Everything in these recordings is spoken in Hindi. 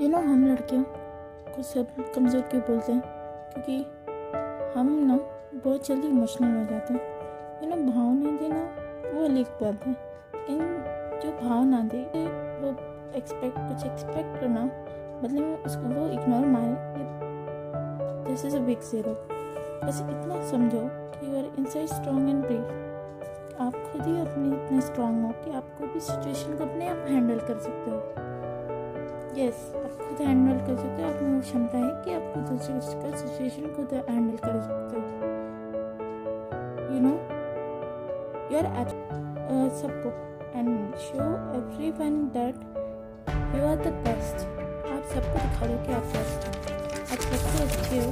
ये ना हम लड़कियाँ को सब कमज़ोर क्यों बोलते हैं, क्योंकि हम ना बहुत जल्दी इमोशनल हो जाते हैं। ये ना भाव नहीं देना वो अलग बात है, लेकिन जो भाव ना दे वो कुछ एक्सपेक्ट करना मतलब उसको वो इग्नोर मारे, this is a big zero. बस इतना समझो कि you are inside strong and brave. आप खुद ही अपने इतने स्ट्रांग हो कि आप कोई भी सिचुएशन को अपने आप हैंडल कर सकते हो। यस, आप खुद हैंडल कर सकते हो। आप में वो क्षमता है कि आप दूसरे सिचुएशन खुद हैंडल कर सकते हो। यू नो योर सबको and show everyone that you are the best. आप सबको दिखा दो कि आप बेस्ट हो, आप सबसे अच्छे हो,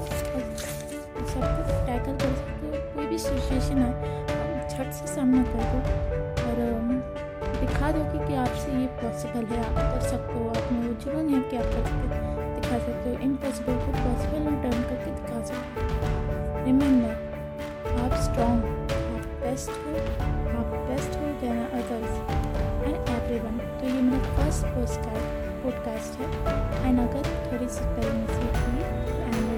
सबको टैकल कर सकते हो। कोई भी सिचुएशन है आप झट से सामना कर दो और दिखा दो कि आपसे ये पॉसिबल है, आप कर सकते हो। आप में वो जुनून है कि आप कर सकते हो, दिखा सकते हो। इम्पॉसिबल को पॉसिबल में टर्न करके दिखा सकते हो। रिमेंबर, आप स्ट्रांग, आप बेस्ट हो देन अदर्स एंड एवरीवन। तो ये मेरा फर्स्ट पॉडकास्ट है एंड अगर थोड़ी सी पहले से